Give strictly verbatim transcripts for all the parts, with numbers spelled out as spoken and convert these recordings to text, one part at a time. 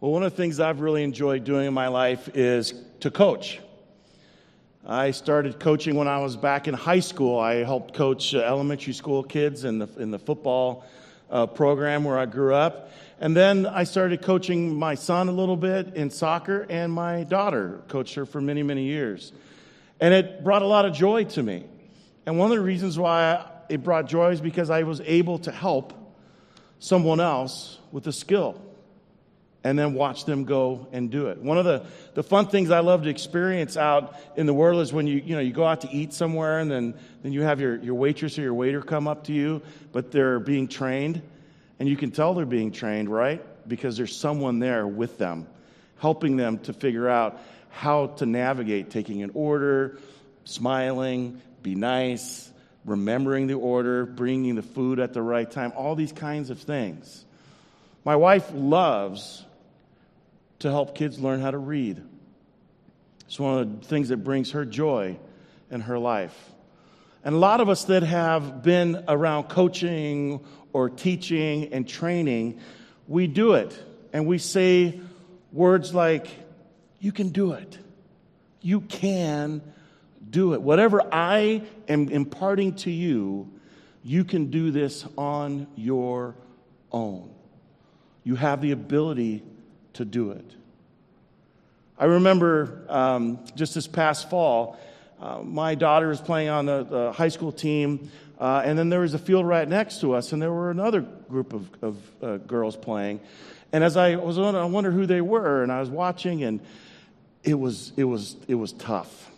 Well, one of the things I've really enjoyed doing in my life is to coach. I started coaching when I was back in high school. I helped coach elementary school kids in the in the football uh, program where I grew up. And then I started coaching my son a little bit in soccer, and my daughter, coached her for many, many years. And it brought a lot of joy to me. And one of the reasons why it brought joy is because I was able to help someone else with a skill and then watch them go and do it. One of the, the fun things I love to experience out in the world is when you you know you go out to eat somewhere, and then, then you have your, your waitress or your waiter come up to you, but they're being trained, and you can tell they're being trained, right? Because there's someone there with them, helping them to figure out how to navigate taking an order, smiling, be nice, remembering the order, bringing the food at the right time, all these kinds of things. My wife loves to help kids learn how to read. It's one of the things that brings her joy in her life. And a lot of us that have been around coaching or teaching and training, we do it. And we say words like, you can do it. You can do it. Whatever I am imparting to you, you can do this on your own. You have the ability to do it. I remember um, just this past fall, uh, my daughter was playing on the, the high school team, uh, and then there was a field right next to us, and there were another group of, of uh, girls playing. And as I was on, I wondered who they were, and I was watching, and it was it was it was tough.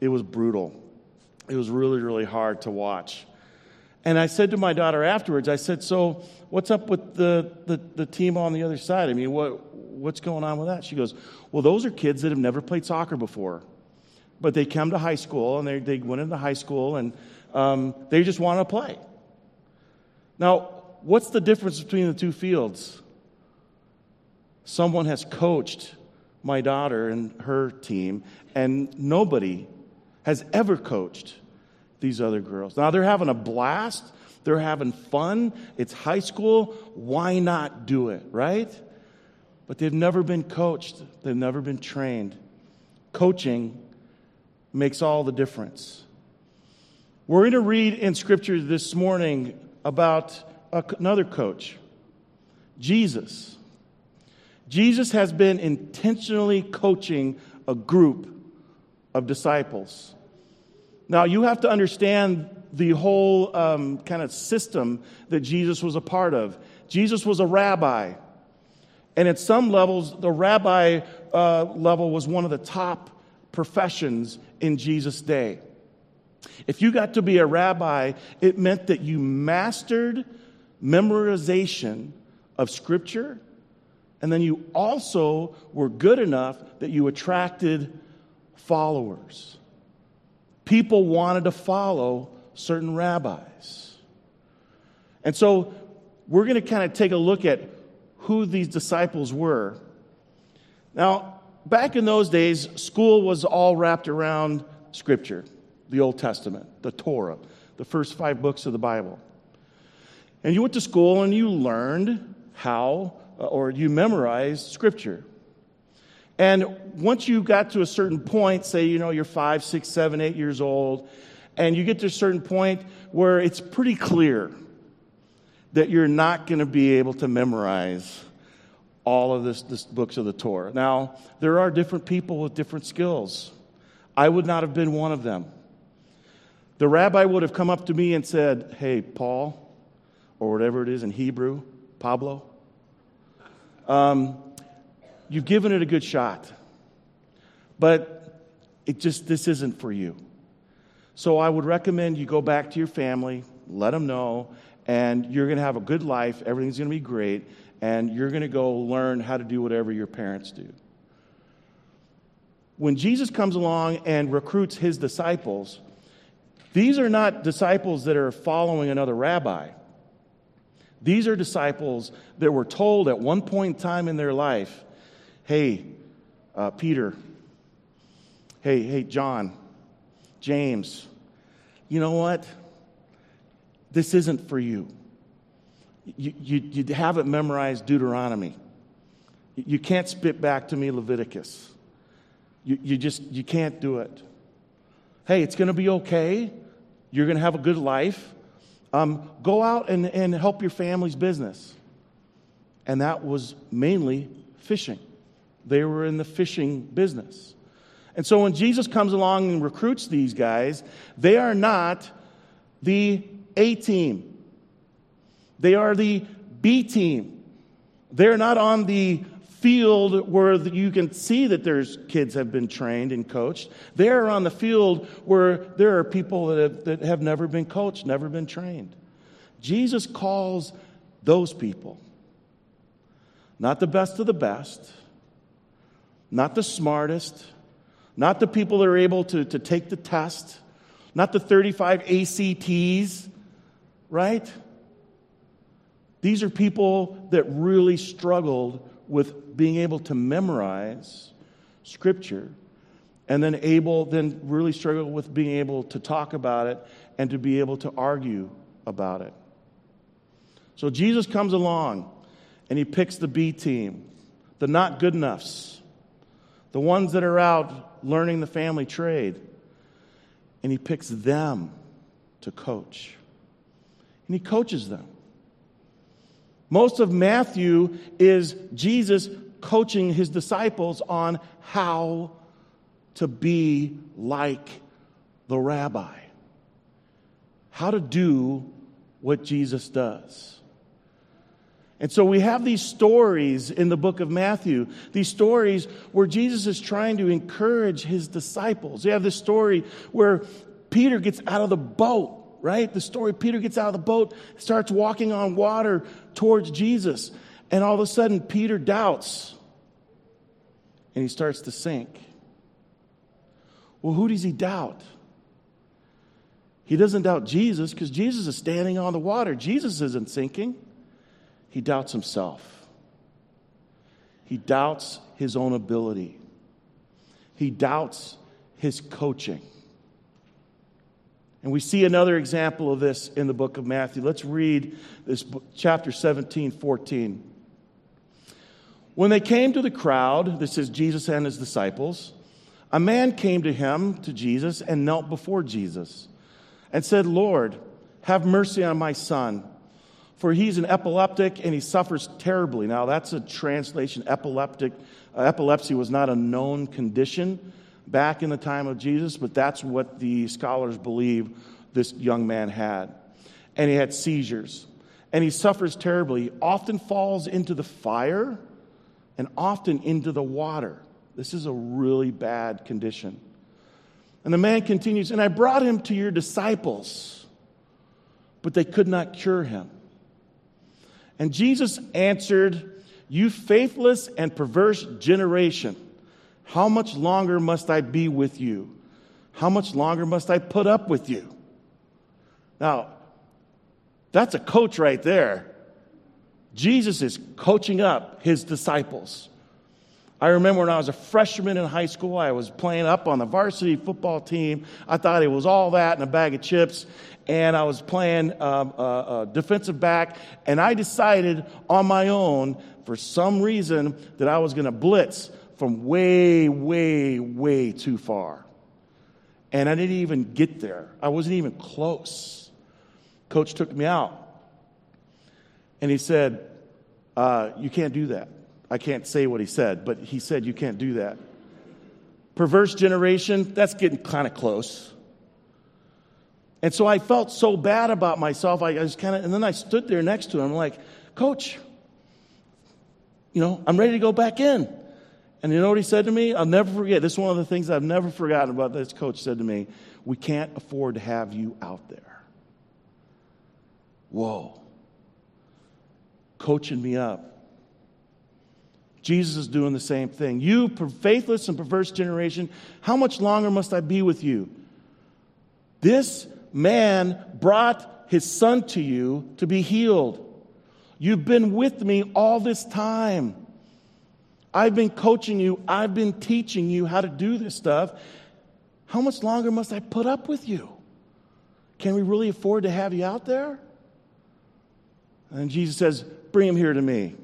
It was brutal. It was really, really hard to watch. And I said to my daughter afterwards, I said, so what's up with the, the, the team on the other side? I mean, what what's going on with that? She goes, well, those are kids that have never played soccer before. But they come to high school, and they, they went into high school, and um, they just want to play. Now, what's the difference between the two fields? Someone has coached my daughter and her team, and nobody has ever coached these other girls. Now, they're having a blast. They're having fun. It's high school. Why not do it, right? But they've never been coached. They've never been trained. Coaching makes all the difference. We're going to read in Scripture this morning about another coach, Jesus. Jesus has been intentionally coaching a group of disciples. Now, you have to understand the whole um, kind of system that Jesus was a part of. Jesus was a rabbi. And at some levels, the rabbi uh, level was one of the top professions in Jesus' day. If you got to be a rabbi, it meant that you mastered memorization of Scripture, and then you also were good enough that you attracted followers. People wanted to follow certain rabbis. And so we're going to kind of take a look at who these disciples were. Now, back in those days, school was all wrapped around Scripture, the Old Testament, the Torah, the first five books of the Bible. And you went to school and you learned how, or you memorized Scripture. And once you got to a certain point, say, you know, you're five, six, seven, eight years old, and you get to a certain point where it's pretty clear that you're not going to be able to memorize all of this, this books of the Torah. Now, there are different people with different skills. I would not have been one of them. The rabbi would have come up to me and said, hey, Paul, or whatever it is in Hebrew, Pablo, um, you've given it a good shot, but it just, this isn't for you. So I would recommend you go back to your family, let them know, and you're going to have a good life, everything's going to be great, and you're going to go learn how to do whatever your parents do. When Jesus comes along and recruits his disciples, these are not disciples that are following another rabbi. These are disciples that were told at one point in time in their life, hey, uh, Peter, hey, hey, John, James, you know what? This isn't for you. You, you. you haven't memorized Deuteronomy. You can't spit back to me Leviticus. You, you just, you can't do it. Hey, it's going to be okay. You're going to have a good life. Um, go out and, and help your family's business. And that was mainly fishing. They were in the fishing business. And so when Jesus comes along and recruits these guys, they are not the A team. They are the B team. They're not on the field where you can see that there's kids have been trained and coached. They're on the field where there are people that have, that have never been coached, never been trained. Jesus calls those people. Not the best of the best. Not the smartest. Not the people that are able to, to take the test. Not the thirty-five A C Ts, right? These are people that really struggled with being able to memorize Scripture and then able, then really struggled with being able to talk about it and to be able to argue about it. So Jesus comes along and he picks the B team, the not good enoughs, the ones that are out learning the family trade. And he picks them to coach. And he coaches them. Most of Matthew is Jesus coaching his disciples on how to be like the rabbi. How to do what Jesus does. And so we have these stories in the book of Matthew, these stories where Jesus is trying to encourage his disciples. You have this story where Peter gets out of the boat, right? The story Peter gets out of the boat, starts walking on water towards Jesus. And all of a sudden, Peter doubts. And he starts to sink. Well, who does he doubt? He doesn't doubt Jesus because Jesus is standing on the water. Jesus isn't sinking. He doubts himself. He doubts his own ability. He doubts his coaching. And we see another example of this in the book of Matthew. Let's read this book, chapter seventeen, fourteen. When they came to the crowd, this is Jesus and his disciples, a man came to him, to Jesus, and knelt before Jesus and said, "Lord, have mercy on my son. For he's an epileptic and he suffers terribly." Now that's a translation. Epileptic, uh, epilepsy was not a known condition back in the time of Jesus, but that's what the scholars believe this young man had. And he had seizures. And he suffers terribly. He often falls into the fire and often into the water. This is a really bad condition. And the man continues, "And I brought him to your disciples, but they could not cure him." And Jesus answered, "You faithless and perverse generation, how much longer must I be with you? How much longer must I put up with you?" Now, that's a coach right there. Jesus is coaching up his disciples. I remember when I was a freshman in high school, I was playing up on the varsity football team. I thought it was all that and a bag of chips. And I was playing um, uh, uh, defensive back, and I decided on my own, for some reason, that I was going to blitz from way, way, way too far. And I didn't even get there. I wasn't even close. Coach took me out, and he said, uh, "You can't do that." I can't say what he said, but he said, "You can't do that. Perverse generation," that's getting kind of close. And so I felt so bad about myself. I, I just kind of, and then I stood there next to him, like, "Coach, you know, I'm ready to go back in." And you know what he said to me? I'll never forget. This is one of the things I've never forgotten about this coach said to me. "We can't afford to have you out there." Whoa. Coaching me up. Jesus is doing the same thing. "You faithless and perverse generation, how much longer must I be with you? This man brought his son to you to be healed. You've been with me all this time. I've been coaching you. I've been teaching you how to do this stuff. How much longer must I put up with you? Can we really afford to have you out there?" And Jesus says, "Bring him here to me."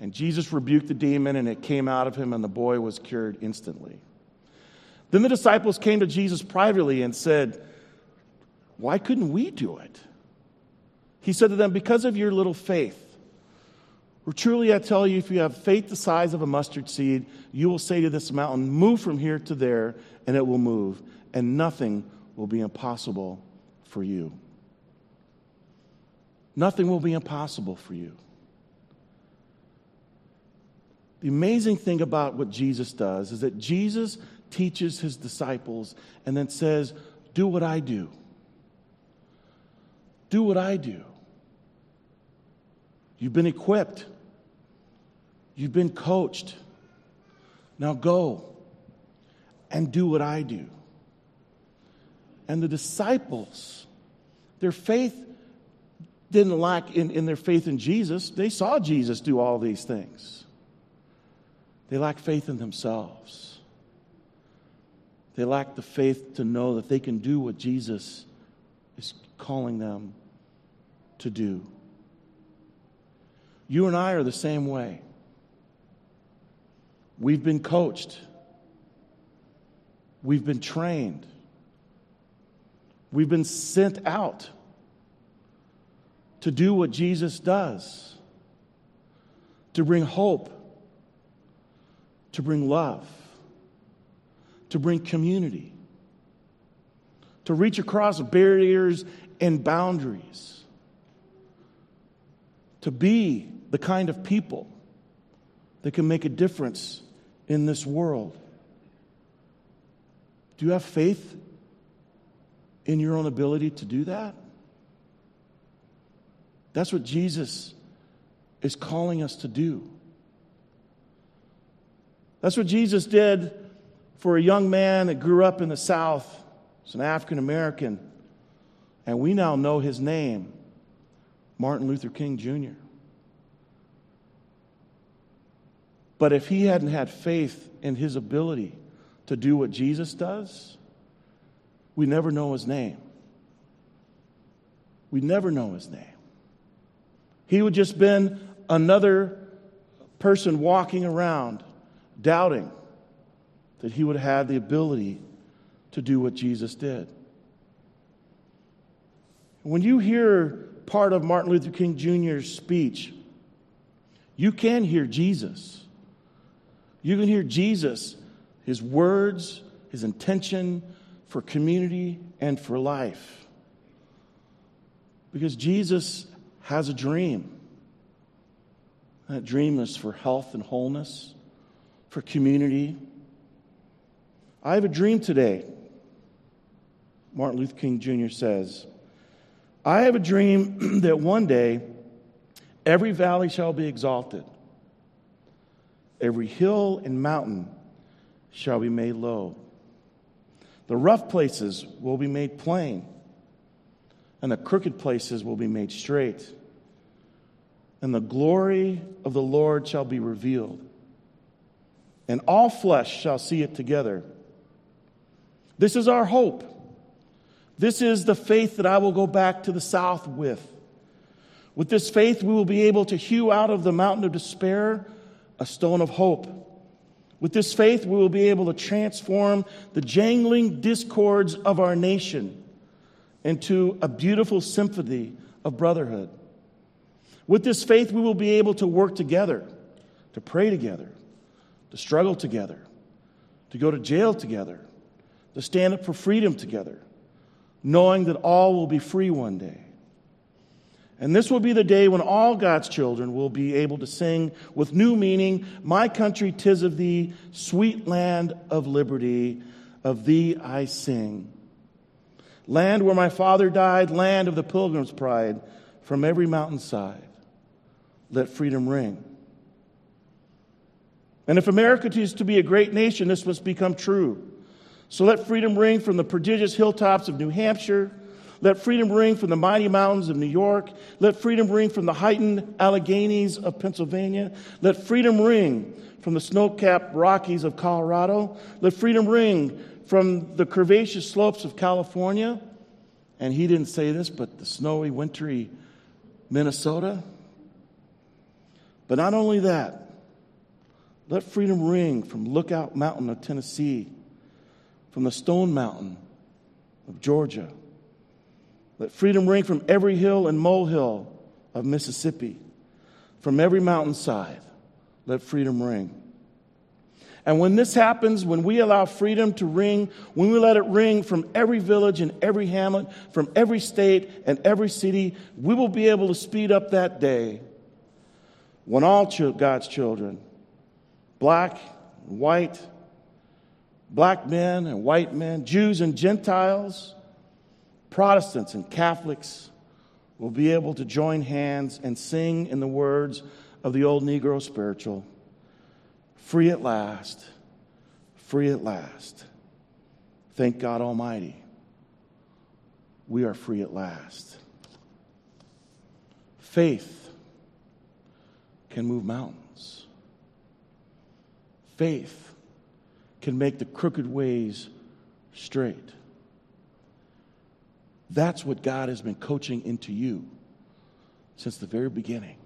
And Jesus rebuked the demon, and it came out of him, and the boy was cured instantly. Then the disciples came to Jesus privately and said, "Why couldn't we do it?" He said to them, "Because of your little faith. For truly I tell you, if you have faith the size of a mustard seed, you will say to this mountain, 'Move from here to there,' and it will move, and nothing will be impossible for you." Nothing will be impossible for you. The amazing thing about what Jesus does is that Jesus teaches his disciples and then says, "Do what I do. Do what I do." You've been equipped. You've been coached. Now go and do what I do. And the disciples, their faith didn't lack in, in their faith in Jesus. They saw Jesus do all these things. They lacked faith in themselves. They lacked the faith to know that they can do what Jesus is calling them to do. You and I are the same way. We've been coached. We've been trained. We've been sent out to do what Jesus does, to bring hope, to bring love, to bring community, to reach across barriers and boundaries, to be the kind of people that can make a difference in this world. Do you have faith in your own ability to do that? That's what Jesus is calling us to do. That's what Jesus did for a young man that grew up in the South. He's an African American, and we now know his name, Martin Luther King Junior But if he hadn't had faith in his ability to do what Jesus does, we never know his name. We never know his name. He would just been another person walking around doubting that he would have the ability to do what Jesus did. When you hear part of Martin Luther King Junior's speech, you can hear Jesus. You can hear Jesus, his words, his intention for community and for life. Because Jesus has a dream. That dream is for health and wholeness, for community. "I have a dream today," Martin Luther King Junior says. "I have a dream that one day every valley shall be exalted. Every hill and mountain shall be made low. The rough places will be made plain, and the crooked places will be made straight. And the glory of the Lord shall be revealed, and all flesh shall see it together. This is our hope. This is the faith that I will go back to the South with. With this faith, we will be able to hew out of the mountain of despair a stone of hope. With this faith, we will be able to transform the jangling discords of our nation into a beautiful symphony of brotherhood. With this faith, we will be able to work together, to pray together, to struggle together, to go to jail together, to stand up for freedom together, knowing that all will be free one day. And this will be the day when all God's children will be able to sing with new meaning, 'My country, 'tis of thee, sweet land of liberty, of thee I sing. Land where my father died, land of the pilgrim's pride, from every mountainside, let freedom ring.' And if America is to be a great nation, this must become true. So let freedom ring from the prodigious hilltops of New Hampshire. Let freedom ring from the mighty mountains of New York. Let freedom ring from the heightened Alleghenies of Pennsylvania. Let freedom ring from the snow-capped Rockies of Colorado. Let freedom ring from the curvaceous slopes of California." And he didn't say this, but the snowy, wintry Minnesota. But not only that, let freedom ring from Lookout Mountain of Tennessee, from the Stone Mountain of Georgia. Let freedom ring from every hill and molehill of Mississippi, from every mountainside. Let freedom ring. And when this happens, when we allow freedom to ring, when we let it ring from every village and every hamlet, from every state and every city, we will be able to speed up that day when all God's children, black and white, black men and white men, Jews and Gentiles, Protestants and Catholics, will be able to join hands and sing in the words of the old Negro spiritual, "Free at last, free at last. Thank God Almighty, we are free at last." Faith can move mountains. Faith can make the crooked ways straight. That's what God has been coaching into you since the very beginning,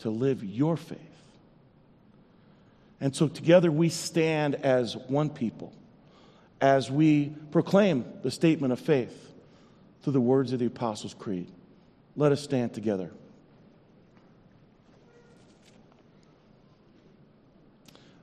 to live your faith. And so together we stand as one people as we proclaim the statement of faith through the words of the Apostles' Creed. Let us stand together.